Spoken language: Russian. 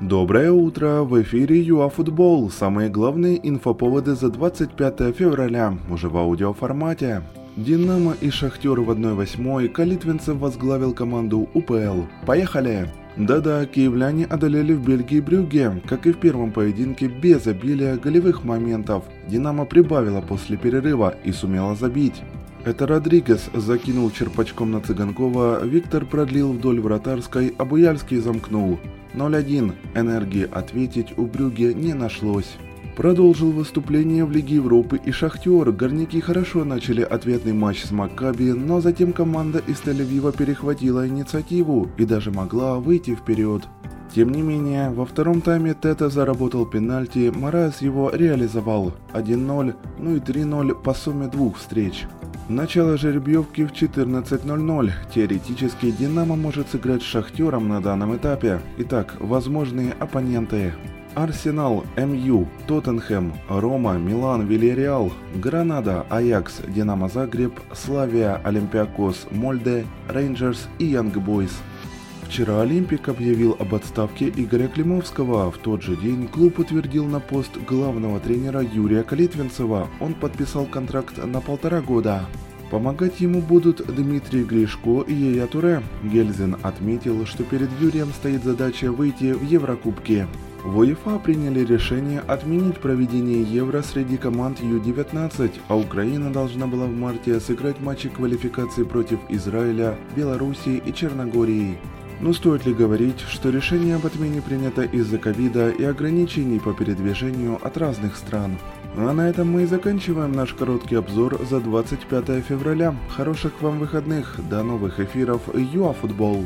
Доброе утро! В эфире ЮАФутбол. Самые главные инфоповоды за 25 февраля уже в аудиоформате. Динамо и Шахтер в 1/8. Калитвинцев возглавил команду УПЛ. Поехали! Да-да, киевляне одолели в Бельгии Брюгге, как и в первом поединке, без обилия голевых моментов. Динамо прибавило после перерыва и сумело забить. Это Родригес закинул черпачком на Цыганкова, Виктор продлил вдоль вратарской, а Буяльский замкнул. 0-1. Энергии ответить у Брюгге не нашлось. Продолжил выступление в Лиге Европы и Шахтер. Горняки хорошо начали ответный матч с Маккаби, но затем команда из Тель-Авива перехватила инициативу и даже могла выйти вперед. Тем не менее, во втором тайме Тета заработал пенальти, Морайз его реализовал. 1-0, ну и 3-0 по сумме двух встреч. Начало жеребьевки в 14:00. Теоретически Динамо может сыграть с Шахтером на данном этапе. Итак, возможные оппоненты: Арсенал, МЮ, Тоттенхэм, Рома, Милан, Вильяреал, Гранада, Аякс, Динамо Загреб, Славия, Олимпиакос, Мольде, Рейнджерс и Янгбойс. Вчера Олимпик объявил об отставке Игоря Климовского. В тот же день клуб утвердил на пост главного тренера Юрия Калитвинцева. Он подписал контракт на 1,5 года. Помогать ему будут Дмитрий Гришко и Ея Туре. Гельзин отметил, что перед Юрием стоит задача выйти в Еврокубки. В УЕФА приняли решение отменить проведение Евро среди команд Ю-19, а Украина должна была в марте сыграть матчи квалификации против Израиля, Белоруссии и Черногории. Но стоит ли говорить, что решение об отмене принято из-за ковида и ограничений по передвижению от разных стран. А на этом мы и заканчиваем наш короткий обзор за 25 февраля. Хороших вам выходных, до новых эфиров ЮАФутбол.